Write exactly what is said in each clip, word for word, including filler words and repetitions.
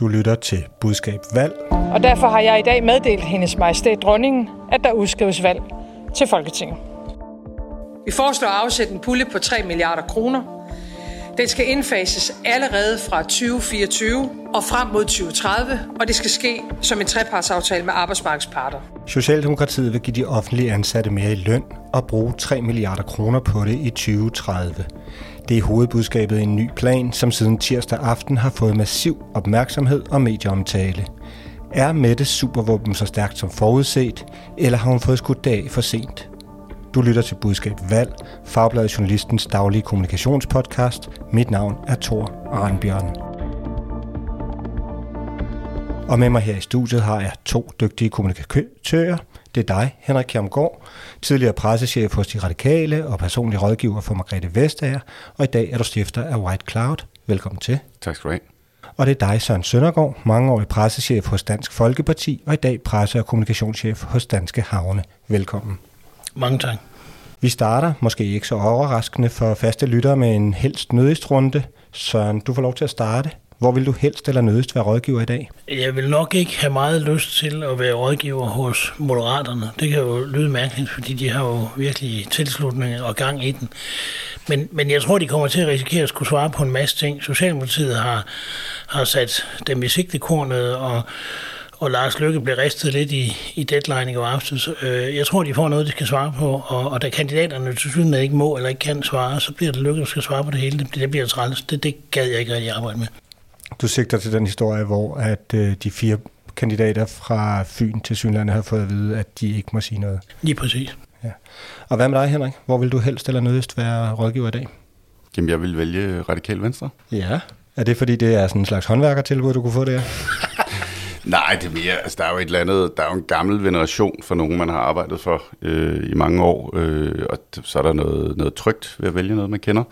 Du lytter til budskab valg. Og derfor har jeg i dag meddelt hendes majestæt dronningen, at der udskrives valg til Folketinget. Vi foreslår at afsætte en pulje på tre milliarder kroner. Den skal indfases allerede fra tyve fireogtyve og frem mod tyve tredive, og det skal ske som en trepartsaftale med arbejdsmarkedsparter. Socialdemokratiet vil give de offentlige ansatte mere i løn og bruge tre milliarder kroner på det i tyve tredive. Det er hovedbudskabet i en ny plan, som siden tirsdag aften har fået massiv opmærksomhed og medieomtale. Er Mettes supervåben så stærkt som forudset, eller har hun fået skudt af for sent? Du lytter til Budskab Valg, Fagbladet Journalistens daglige kommunikationspodcast. Mit navn er Thor Arnbjørn. Og med mig her i studiet har jeg to dygtige kommunikatører. Det er dig, Henrik Kjermgaard, tidligere pressechef hos De Radikale og personlig rådgiver for Margrethe Vestager, og i dag er du stifter af White Cloud. Velkommen til. Tak skal du have. Og det er dig, Søren Søndergaard, mangeårig pressechef hos Dansk Folkeparti, og i dag presse- og kommunikationschef hos Danske Havne. Velkommen. Mange tak. Vi starter, måske ikke så overraskende for faste lyttere, med en helst nødigst runde. Søren, du får lov til at starte. Hvor vil du helst eller nødigst være rådgiver i dag? Jeg vil nok ikke have meget lyst til at være rådgiver hos Moderaterne. Det kan jo lyde mærkeligt, fordi de har jo virkelig tilslutning og gang i den. Men, men jeg tror, de kommer til at risikere at skulle svare på en masse ting. Socialdemokratiet har, har sat dem i sigtekornet, og, og Lars Løkke blev ristet lidt i, i deadline i går aftes. Jeg tror, de får noget, de skal svare på, og, og da kandidaterne tilsyneladende ikke må eller ikke kan svare, så bliver det Løkke, der skal svare på det hele. Det, det bliver træls. Det, det gad jeg ikke rigtig arbejde med. Du sigter til den historie, hvor at øh, de fire kandidater fra Fyn til Sydland har fået at vide, at de ikke må sige noget. Lige præcis. Ja. Og hvad med dig, Henrik? Hvor vil du helst eller nødigst være rådgiver i dag? Jamen, jeg vil vælge Radikale Venstre. Ja. Er det, fordi det er sådan en slags håndværkertilbud, du kunne få der? Nej, det er mere. Altså, der er jo et eller andet. Der er jo en gammel veneration for nogen, man har arbejdet for øh, i mange år. Øh, og så er der noget, noget trygt ved at vælge noget, man kender.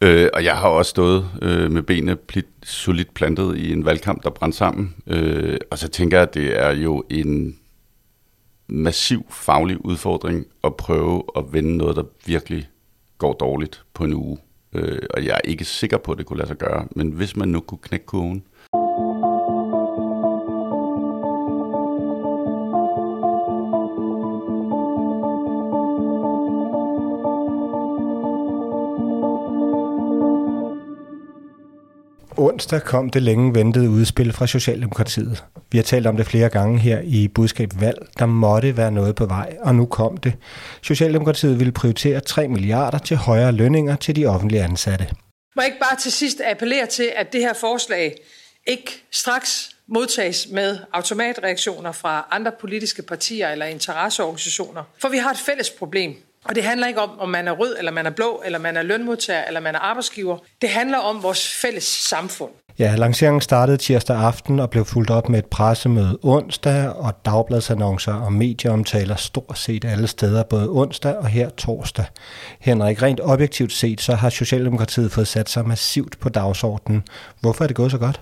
Øh, og jeg har også stået øh, med benene solidt plantet i en valgkamp, der brændte sammen. Øh, og så tænker jeg, at det er jo en massiv faglig udfordring at prøve at vende noget, der virkelig går dårligt på en uge. Øh, og jeg er ikke sikker på, at det kunne lade sig gøre. Men hvis man nu kunne knække kurven. Onsdag kom det længe ventede udspil fra Socialdemokratiet. Vi har talt om det flere gange her i Budskab Valg. Der måtte være noget på vej, og nu kom det. Socialdemokratiet ville prioritere tre milliarder til højere lønninger til de offentlige ansatte. Må jeg ikke bare til sidst appellere til, at det her forslag ikke straks modtages med automatreaktioner fra andre politiske partier eller interesseorganisationer? For vi har et fælles problem. Og det handler ikke om, om man er rød, eller man er blå, eller man er lønmodtager, eller man er arbejdsgiver. Det handler om vores fælles samfund. Ja, lanceringen startede tirsdag aften og blev fulgt op med et pressemøde onsdag, og dagbladsannoncer og medieomtaler stort set alle steder, både onsdag og her torsdag. Henrik, rent objektivt set, så har Socialdemokratiet fået sat sig massivt på dagsordenen. Hvorfor er det gået så godt?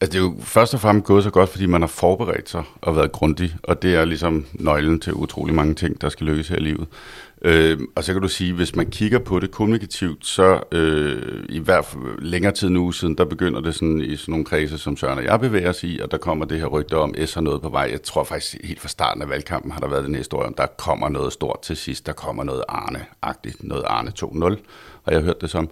Altså, det er jo først og fremmest gået så godt, fordi man har forberedt sig og været grundig, og det er ligesom nøglen til utrolig mange ting, der skal lykkes her i livet. Øh, og så kan du sige, hvis man kigger på det kommunikativt, så øh, i hvert fald længere tid nu siden, der begynder det sådan i sådan nogle kredse, som Søren og jeg bevæger sig i, og der kommer det her rygte om, S har noget på vej. Jeg tror faktisk, helt fra starten af valgkampen har der været den her historie om, der kommer noget stort til sidst, der kommer noget Arne-agtigt, noget Arne to punkt nul, og jeg hørte det som.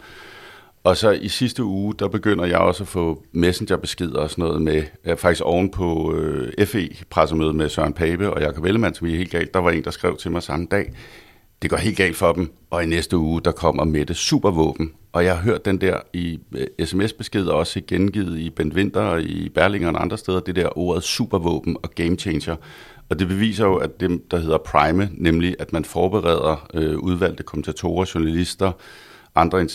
Og så i sidste uge, der begynder jeg også at få messengerbeskeder og sådan noget med, faktisk oven på øh, F E-pressemødet med Søren Pape og Jacob Ellemann, som er helt galt. Der var en, der skrev til mig samme dag, det går helt galt for dem, og i næste uge, der kommer Mette supervåben. Og jeg har hørt den der i øh, sms-beskeder, også gengivet i Bent Winter og i Berlinger og andre steder, det der ordet supervåben og game changer. Og det beviser jo, at det, der hedder prime, nemlig at man forbereder øh, udvalgte kommentatorer, journalister, andre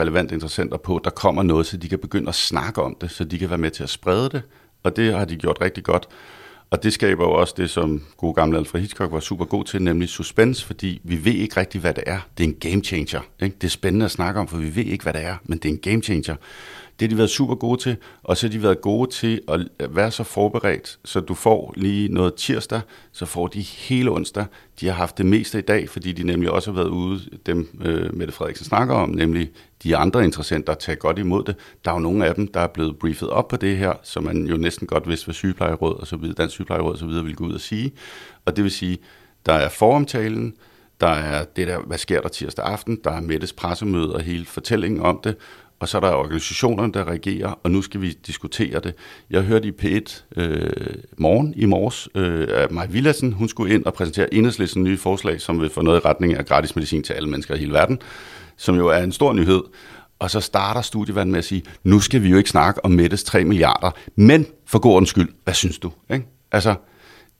relevante interessenter på, der kommer noget, så de kan begynde at snakke om det, så de kan være med til at sprede det, og det har de gjort rigtig godt. Og det skaber jo også det, som gode gamle Alfred Hitchcock var super god til, nemlig suspense, fordi vi ved ikke rigtig, hvad det er. Det er en game changer. Ikke? Det er spændende at snakke om, for vi ved ikke, hvad det er, men det er en game changer. Det har de været super gode til, og så har de været gode til at være så forberedt, så du får lige noget tirsdag, så får de hele onsdag. De har haft det meste i dag, fordi de nemlig også har været ude, dem øh, Mette Frederiksen snakker om, nemlig de andre interessenter, der tager godt imod det. Der er jo nogle af dem, der er blevet briefet op på det her, så man jo næsten godt vidste, hvad sygeplejeråd og så videre, Dansk Sygeplejeråd og så videre ville gå ud og sige. Og det vil sige, der er foromtalen, der er det der, hvad sker der tirsdag aften, der er Mettes pressemøde og hele fortællingen om det, og så er der organisationerne, der reagerer, og nu skal vi diskutere det. Jeg hørte i P et øh, morgen i morges, øh, at Maja Villadsen, hun skulle ind og præsentere Enhedslistens nye forslag, som vil få noget i retning af gratis medicin til alle mennesker i hele verden, som jo er en stor nyhed. Og så starter studieverden med at sige, nu skal vi jo ikke snakke om Mettes tre milliarder, men for god ordens skyld, hvad synes du? Ikke? Altså,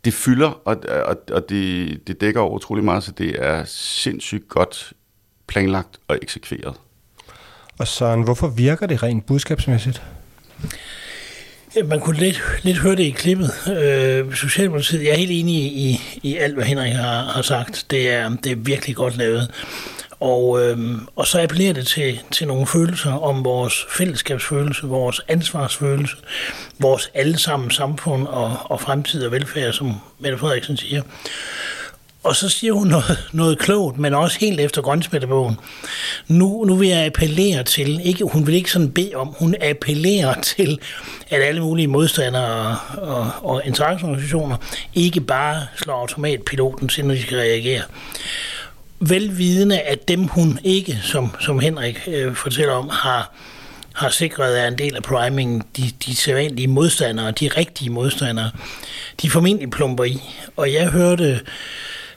det fylder, og, og, og det, det dækker over utrolig meget, så det er sindssygt godt planlagt og eksekveret. Og Søren, hvorfor virker det rent budskabsmæssigt? Ja, man kunne lidt, lidt høre det i klippet. Øh, Socialdemokratiet, jeg er helt enig i, i alt, hvad Henrik har, har sagt. Det er, det er virkelig godt lavet. Og, øh, og så appellerer det til, til nogle følelser om vores fællesskabsfølelse, vores ansvarsfølelse, vores allesammen samfund og, og fremtid og velfærd, som Mette Frederiksen siger. Og så siger hun noget, noget klogt, men også helt efter grønspættebogen. Nu, nu vil jeg appellere til, ikke, hun vil ikke sådan bede om, hun appellerer til, at alle mulige modstandere og, og, og interesseorganisationer ikke bare slår automatpiloten til, når de skal reagere. Velvidende, at dem hun ikke, som, som Henrik øh, fortæller om, har... har sikret er en del af primingen, de, de sædvanlige modstandere, de rigtige modstandere, de formentlig plumper i. Og jeg hørte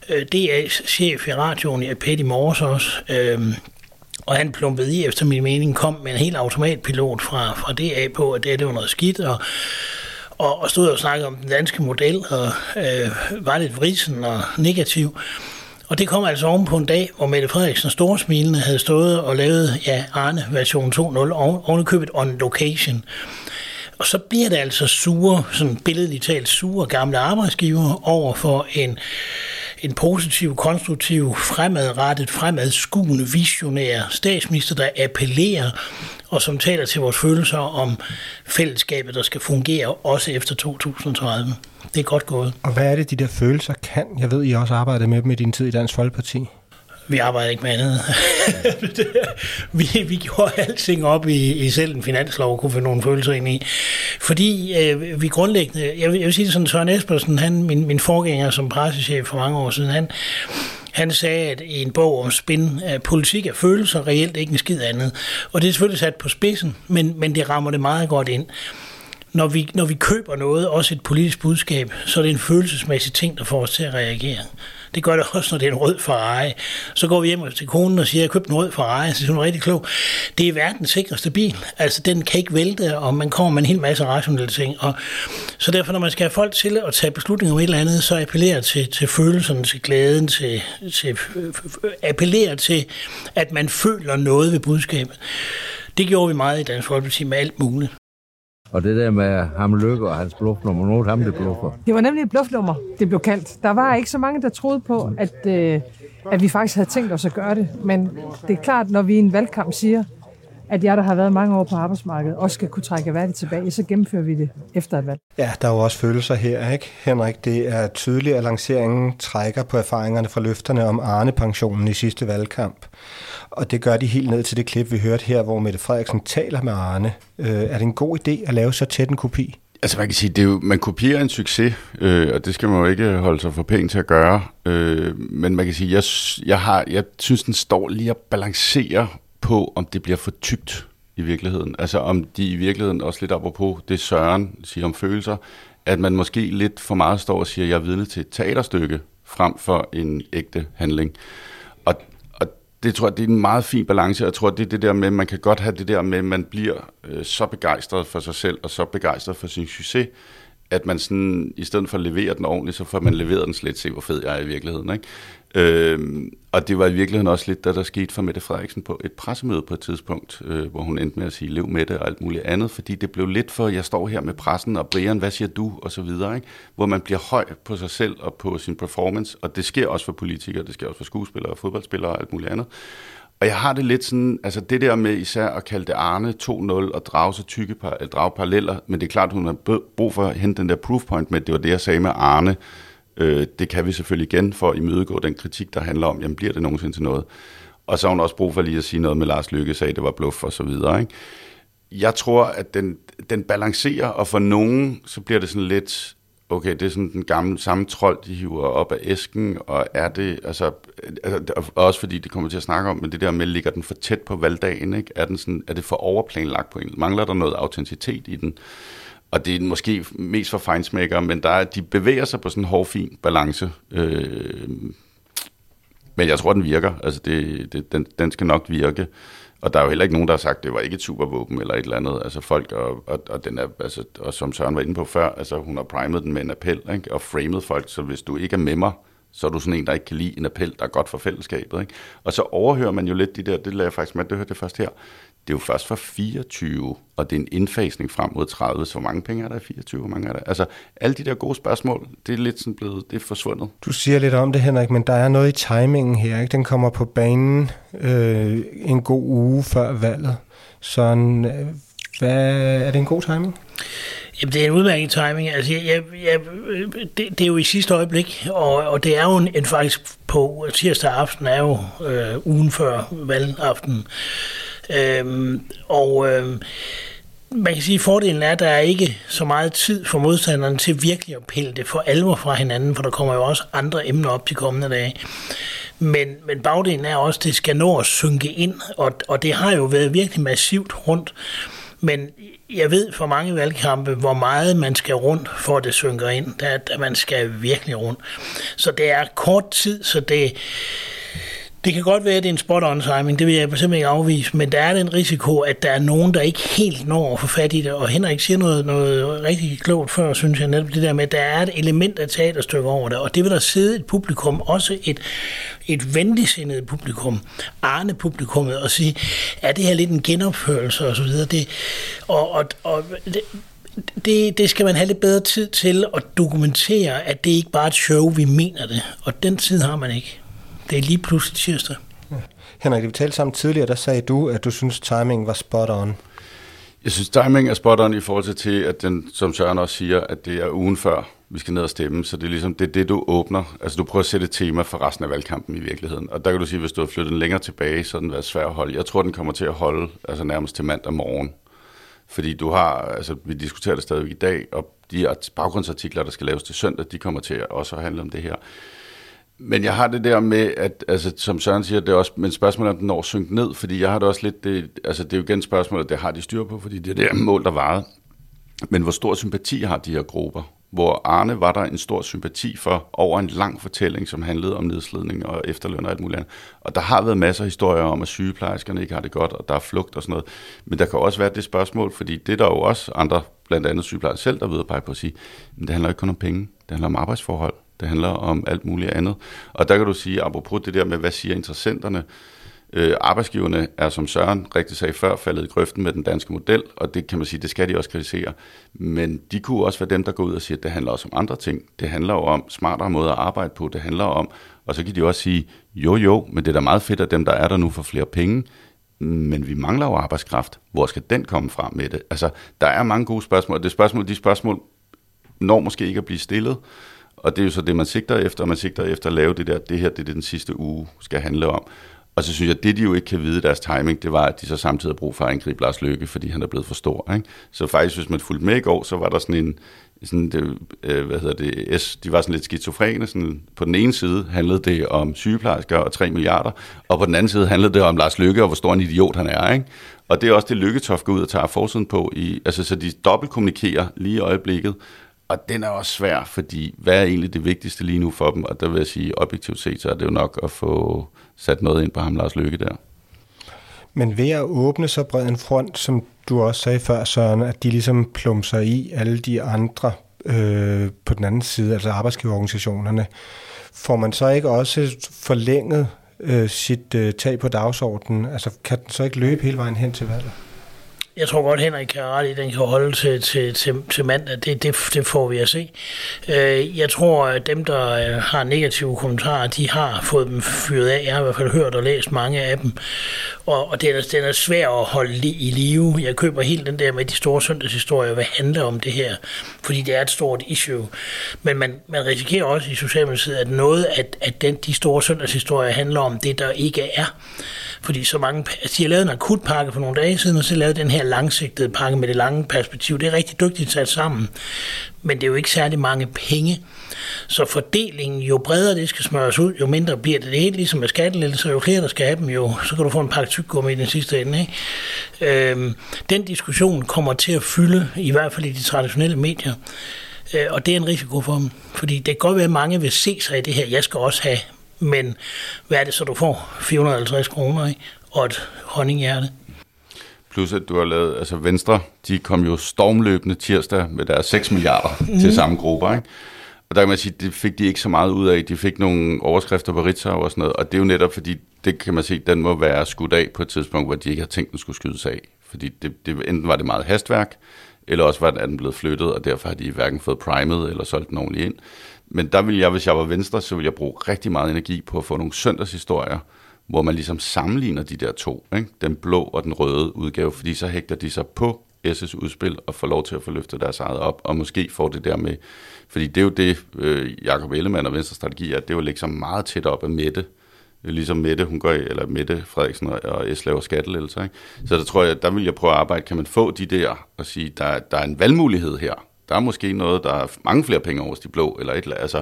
øh, D A's chef i radioen i Peter Mors også, øh, og han plumpede i, efter min mening, kom med en helt automatpilot fra, fra D A på, at det, det var noget skidt, og, og, og stod og snakkede om den danske model, og øh, var lidt vrisen og negativ. Og det kom altså oven på en dag, hvor Mette Frederiksen storsmilende havde stået og lavet, ja, Arne version to punkt nul, ovenikøbet on location. Og så bliver det altså sure, sådan billedligt talt sure gamle arbejdsgiver over for en, en positiv, konstruktiv, fremadrettet, fremadskuende, visionær statsminister, der appellerer og som taler til vores følelser om fællesskabet, der skal fungere også efter to tusind og tredive. Det er godt gået. Og hvad er det, de der følelser kan? Jeg ved, I også arbejdede med dem i din tid i Dansk Folkeparti. Vi arbejder ikke med andet. vi, vi gjorde alting op i, i selv en finanslov, kunne få nogle følelser ind i. Fordi øh, vi grundlæggende, jeg vil, jeg vil sige det sådan, Søren Espersen, han, min, min forgænger som pressechef for mange år siden, han, han sagde, at i en bog om spin, at politik er følelser, reelt ikke en skid andet. Og det er selvfølgelig sat på spidsen, men, men det rammer det meget godt ind. Når vi, når vi køber noget, også et politisk budskab, så er det en følelsesmæssig ting, der får os til at reagere. Det gør det også, når det er en rød Ferrari. Så går vi hjem til konen og siger, jeg købte en rød Ferrari, så er hun rigtig klog. Det er verdens sikreste bil. Altså, den kan ikke vælte, og man kommer med en hel masse rationelle ting. Og så derfor, når man skal have folk til at tage beslutninger om et eller andet, så appellerer til, til følelserne, til glæden, til, til, appellerer til, at man føler noget ved budskabet. Det gjorde vi meget i Dansk Folkeparti med alt muligt. Og det der med ham Løkke og hans bluffnummer, noget ham det bluffer. Det var nemlig et bluffnummer, det blev kaldt. Der var ikke så mange, der troede på, at, øh, at vi faktisk havde tænkt os at gøre det. Men det er klart, når vi i en valgkamp siger, at jeg, der har været mange år på arbejdsmarkedet, også skal kunne trække værdigt tilbage, så gennemfører vi det efter et valg. Ja, der er jo også følelser her, ikke, Henrik? Det er tydeligt, at lanceringen trækker på erfaringerne fra løfterne om Arne-pensionen i sidste valgkamp. Og det gør de helt ned til det klip, vi hørte her, hvor Mette Frederiksen taler med Arne. Øh, er det en god idé at lave så tæt en kopi? Altså man kan sige, det er jo, man kopierer en succes, øh, og det skal man jo ikke holde sig for pænt til at gøre. Øh, men man kan sige, jeg, jeg, har, jeg synes, den står lige at balancere på, om det bliver for tykt i virkeligheden. Altså om de i virkeligheden, også lidt apropos det Søren siger om følelser, at man måske lidt for meget står og siger, jeg er vidne til et teaterstykke, frem for en ægte handling. Og det tror jeg, det er en meget fin balance. Jeg tror, det er det der med, man kan godt have det der med, man bliver øh, så begejstret for sig selv og så begejstret for sin succes, at man sådan, i stedet for at levere den ordentligt, så får man leveret den slet, se hvor fed jeg er i virkeligheden. Ikke? Øh, og det var i virkeligheden også lidt, da der skete for Mette Frederiksen på et pressemøde på et tidspunkt, øh, hvor hun endte med at sige, lev med det og alt muligt andet, fordi det blev lidt for, jeg står her med pressen, og Brian, hvad siger du, og så videre, ikke? Hvor man bliver høj på sig selv og på sin performance, og det sker også for politikere, det sker også for skuespillere og fodboldspillere og alt muligt andet. Og jeg har det lidt sådan, altså det der med især at kalde det Arne to nul og drage så tykke par, drage paralleller, men det er klart, hun har brug for at hente den der proof point med, det var det, jeg sagde med Arne. Øh, det kan vi selvfølgelig igen for at imødegå den kritik, der handler om, jamen bliver det nogensinde til noget? Og så har hun også brug for lige at sige noget med Lars Løkke, sagde det var bluff og så videre, ikke? Jeg tror, at den, den balancerer, og for nogen, så bliver det sådan lidt, okay, det er sådan den gamle samme trold, de hiver op af æsken, og er det, altså, også fordi det kommer til at snakke om, men det der med, ligger den for tæt på valgdagen, ikke? Er den sådan, er det for overplanlagt på en? Mangler der noget autenticitet i den? Og det er måske mest for fejnsmækkere, men der er, de bevæger sig på sådan en hårfin balance. Øh, men jeg tror, den virker. Altså, det, det, den, den skal nok virke. Og der er jo heller ikke nogen, der har sagt, at det var ikke et supervåben eller et eller andet. Altså folk, og, og, og, den er, altså, og som Søren var inde på før, altså hun har primet den med en appel, ikke? Og framet folk, så hvis du ikke er med mig, så er du sådan en, der ikke kan lide en appel, der er godt for fællesskabet, ikke? Og så overhører man jo lidt de der, det lader jeg faktisk med, det hørte jeg først her, det er jo først fra fireogtyve, og det er en indfasning frem mod tredive, så hvor mange penge er der i fireogtyve, hvor mange er der? Altså, alle de der gode spørgsmål, det er lidt sådan blevet, det er forsvundet. Du siger lidt om det, Henrik, men der er noget i timingen her, ikke? Den kommer på banen øh, en god uge før valget. Sådan, øh, hvad, er det en god timing? Jamen, det er en udmærket timing. Altså, jeg, jeg, jeg, det, det er jo i sidste øjeblik, og, og det er jo en, en faktisk på tirsdag aften, er jo øh, ugen før valgaften. Øhm, og øhm, man kan sige, at fordelen er, at der er ikke så meget tid for modstanderne til virkelig at pille det for alvor fra hinanden, for der kommer jo også andre emner op de kommende dage. Men, men bagdelen er også, at det skal nå at synke ind, og, og det har jo været virkelig massivt rundt. Men jeg ved for mange valgkampe, hvor meget man skal rundt, for at det synker ind. Der, der man skal virkelig rundt. Så det er kort tid, så det... Det kan godt være, at det er en spot-on-timing, det vil jeg simpelthen ikke afvise, men der er den risiko, at der er nogen, der ikke helt når at få fat i det, og Henrik siger noget, noget rigtig klogt før, synes jeg netop det der med, at der er et element af teaterstykke over det, og det vil der sidde et publikum, også et, et venligsindet publikum, Arne-publikummet, og sige, er det her lidt en genopførelse og så videre, det, og, og, og det, Det, det skal man have lidt bedre tid til at dokumentere, at det ikke bare er et show, vi mener det, og den tid har man ikke. Det er lige pludselig tirsdag. Ja. Henrik, vi talte sammen tidligere, der sagde du, at du synes timingen var spot on. Jeg synes, timingen er spot on i forhold til, at den, som Søren også siger, at det er ugen før, vi skal ned og stemme. Så det er ligesom det, det du åbner. Altså, du prøver at sætte et tema for resten af valgkampen i virkeligheden. Og der kan du sige, at hvis du har flyttet den længere tilbage, så den været svær at holde. Jeg tror, den kommer til at holde altså nærmest til mandag morgen. Fordi du har, altså vi diskuterer det stadig i dag, og de baggrundsartikler, der skal laves til søndag, de kommer til også at handle om det her. Men jeg har det der med, at altså, som Søren siger, det er også men spørgsmålet om den når synkt ned, fordi jeg har det også lidt, det, altså det er jo igen spørgsmålet, det har de styr på, fordi det er det mål, der varede. Men hvor stor sympati har de her grupper? Hvor Arne var der en stor sympati for over en lang fortælling, som handlede om nedslidning og efterløn og alt muligt andet. Og der har været masser af historier om, at sygeplejerskerne ikke har det godt, og der er flugt og sådan noget. Men der kan også være det spørgsmål, fordi det er der jo også andre, blandt andet sygeplejersker selv, der ved at pege på at sige, men det handler ikke kun om penge, det handler om arbejdsforhold. Det handler om alt muligt andet. Og der kan du sige, apropos det der med, hvad siger interessenterne? Øh, arbejdsgiverne er, som Søren rigtig sagde før, faldet i grøften med den danske model, og det kan man sige, det skal de også kritisere. Men de kunne også være dem, der går ud og siger, at det handler også om andre ting. Det handler jo om smartere måder at arbejde på, det handler om, og så kan de også sige, jo jo, men det er da meget fedt, at dem, der er der nu, får flere penge, men vi mangler jo arbejdskraft. Hvor skal den komme fra med det? Altså, der er mange gode spørgsmål, det spørgsmål, de spørgsmål når måske ikke at blive stillet, og det er jo så det, man sigter efter, og man sigter efter at lave det der, det her, det er det, den sidste uge skal handle om. Og så synes jeg, at det, de jo ikke kan vide deres timing, det var, at de så samtidig har brug for at angribe Lars Løkke, fordi han er blevet for stor. Ikke? Så faktisk, hvis man fulgte med i går, så var der sådan en, sådan det, hvad hedder det, S, de var sådan lidt skizofrene. Sådan, på den ene side handlede det om sygeplejersker og tre milliarder, og på den anden side handlede det om Lars Løkke og hvor stor en idiot han er. Ikke? Og det er også det, Løkketoft går ud og tager forsiden på, i, altså, så de dobbeltkommunikerer lige i øjeblikket. Og den er også svær, fordi hvad er egentlig det vigtigste lige nu for dem? Og der vil jeg sige, objektivt set, så er det jo nok at få sat noget ind på ham, Lars Løkke, der. Men ved at åbne så bred en front, som du også sagde før, Søren, at de ligesom plumser i alle de andre øh, på den anden side, altså arbejdsgiverorganisationerne, får man så ikke også forlænget øh, sit øh, tag på dagsordenen? Altså kan den så ikke løbe hele vejen hen til valget? Jeg tror godt, Henrik kan ret i, den kan holde til, til, til, til mandag. Det, det, det får vi at se. Jeg tror, at dem, der har negative kommentarer, de har fået dem fyret af. Jeg har i hvert fald hørt og læst mange af dem. Og, og den, er, den er svær at holde i live. Jeg køber helt den der med de store søndagshistorier, hvad handler om det her? Fordi det er et stort issue. Men man, man risikerer også i Socialdemokratiet, at noget af at den, de store søndagshistorier handler om det, der ikke er. Fordi så mange... Altså, de har lavet en akutpakke for nogle dage siden, og så lavede den her langsigtede pakke med det lange perspektiv. Det er rigtig dygtigt sat sammen, men det er jo ikke særlig mange penge. Så fordelingen, jo bredere det skal smøres ud, jo mindre bliver det. Det er helt ligesom med skattelettelser, jo flere der skal have dem, jo så kan du få en pakke tyggegummi i den sidste ende, ikke? Øhm, den diskussion kommer til at fylde, i hvert fald i de traditionelle medier, øh, og det er en risiko for dem, fordi det kan godt være, at mange vil se sig i det her, jeg skal også have, men hvad er det så, du får? fire hundrede og halvtreds kroner, ikke? Og et honninghjerte. Plus at du har lavet, altså Venstre, de kom jo stormløbende tirsdag med deres seks milliarder mm. til samme grupper, ikke? Og der kan man sige, det fik de ikke så meget ud af. De fik nogle overskrifter på Ritzau og sådan noget, og det er jo netop fordi, det kan man se, den må være skudt af på et tidspunkt, hvor de ikke har tænkt, den skulle skydes af. Fordi det, det, enten var det meget hastværk, eller også var den, den blevet flyttet, og derfor har de hverken fået primet eller solgt den ordentligt ind. Men der ville jeg, hvis jeg var Venstre, så ville jeg bruge rigtig meget energi på at få nogle søndagshistorier, hvor man ligesom sammenligner de der to, ikke? Den blå og den røde udgave, fordi så hægter de sig på S S's udspil og får lov til at få løftet deres eget op, og måske får det der med, fordi det er jo det, øh, Jakob Ellemann og Venstres strategi er, det er jo ligesom meget tæt op af Mette, ligesom Mette, hun går i, eller Mette Frederiksen og, og S laver skattelettelser, ikke? Så der tror jeg, der vil jeg prøve at arbejde, kan man få de der, og sige, der, der er en valgmulighed her, der er måske noget, der er mange flere penge over de blå, eller et eller altså.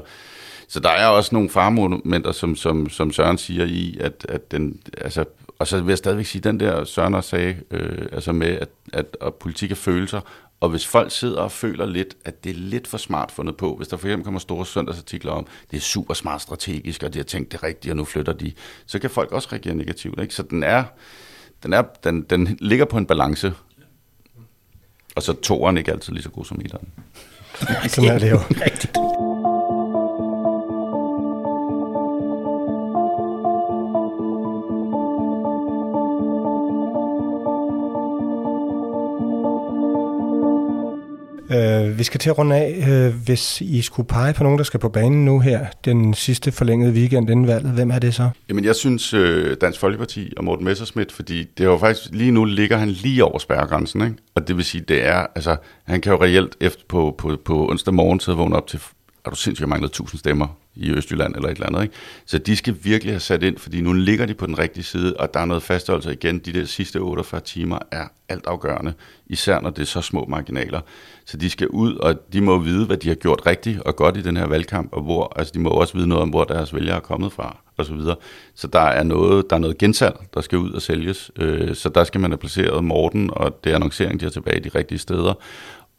Så der er også nogle faremomenter, som, som, som Søren siger i, at, at den, altså, og så vil jeg stadigvæk sige, den der Søren også sagde, øh, altså med, at, at, at politik er følelser, og hvis folk sidder og føler lidt, at det er lidt for smart fundet på, hvis der for eksempel kommer store søndagsartikler om, det er super smart strategisk, og de har tænkt det rigtigt, og nu flytter de, så kan folk også reagere negativt, ikke? Så den er, den er, den, den ligger på en balance, og så toeren ikke altid lige så god som etteren. Sådan er det jo. Rigtigt. Uh, vi skal til at runde af. Uh, hvis I skulle pege på nogen, der skal på banen nu her, den sidste forlængede weekend inden valget, hvem er det så? Jamen jeg synes uh, Dansk Folkeparti og Morten Messerschmidt, fordi det er jo faktisk, lige nu ligger han lige over spærregrænsen, ikke? Og det vil sige, det er, altså han kan jo reelt efter på, på, på onsdag morgen sidde vågne op til, er du sindssygt, jeg manglede tusind stemmer i Østjylland eller et eller andet, ikke? Så de skal virkelig have sat ind, fordi nu ligger de på den rigtige side, og der er noget fastholdelse igen. De der sidste otteogfyrre timer er altafgørende, især når det er så små marginaler. Så de skal ud, og de må vide, hvad de har gjort rigtigt og godt i den her valgkamp, og hvor, altså de må også vide noget om, hvor deres vælgere er kommet fra, og så videre. Så der er noget, der er noget gensalg, der skal ud og sælges, så der skal man have placeret Morten, og det er annoncering, de har tilbage i de rigtige steder.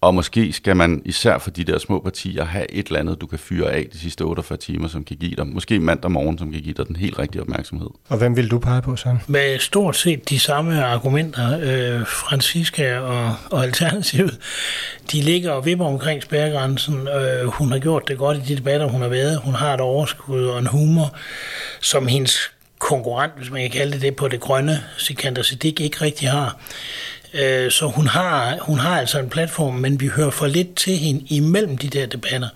Og måske skal man, især for de der små partier, have et eller andet, du kan fyre af de sidste otteogfyrre timer, som kan give dig, måske mandag morgen, som kan give dig den helt rigtige opmærksomhed. Og hvem vil du pege på, Søren? Med stort set de samme argumenter, øh, Franziska og, og Alternativet, de ligger og vipper omkring spærregrænsen. Øh, hun har gjort det godt i de debatter, hun har været. Hun har et overskud og en humor, som hendes konkurrent, hvis man kan kalde det det, på det grønne, Sikander Siddiq, ikke rigtig har. Så hun har, hun har altså en platform, men vi hører for lidt til hende imellem de der debatter.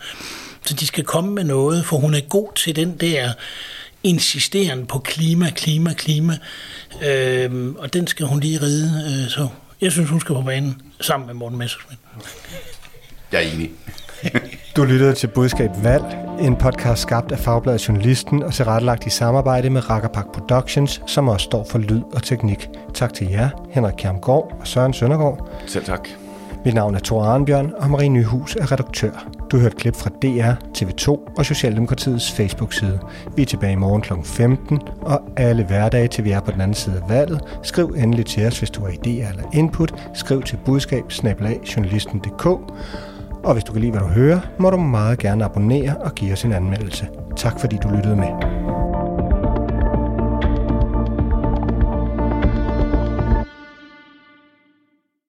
Så de skal komme med noget, for hun er god til den der insisteren på klima, klima, klima. Øhm, og den skal hun lige ride. Øh, så jeg synes, hun skal på banen sammen med Morten Messerschmidt. Jeg er enig. Du lyttede til Budskab Valg, en podcast skabt af Fagbladet Journalisten og tilrettelagt i samarbejde med Rakkerpak Productions, som også står for lyd og teknik. Tak til jer, Henrik Kjermgaard og Søren Søndergaard. Selv tak. Mit navn er Thor Arnbjørn, og Marie Nyhus er redaktør. Du hørte klip fra D R, T V to og Socialdemokratiets Facebook-side. Vi er tilbage i morgen klokken femten, og alle hverdage til vi er på den anden side af valget. Skriv endelig til os, hvis du har idéer eller input. Skriv til budskab snabel-a journalisten punktum d k. Og hvis du kan lide, hvad du hører, må du meget gerne abonnere og give os en anmeldelse. Tak fordi du lyttede med.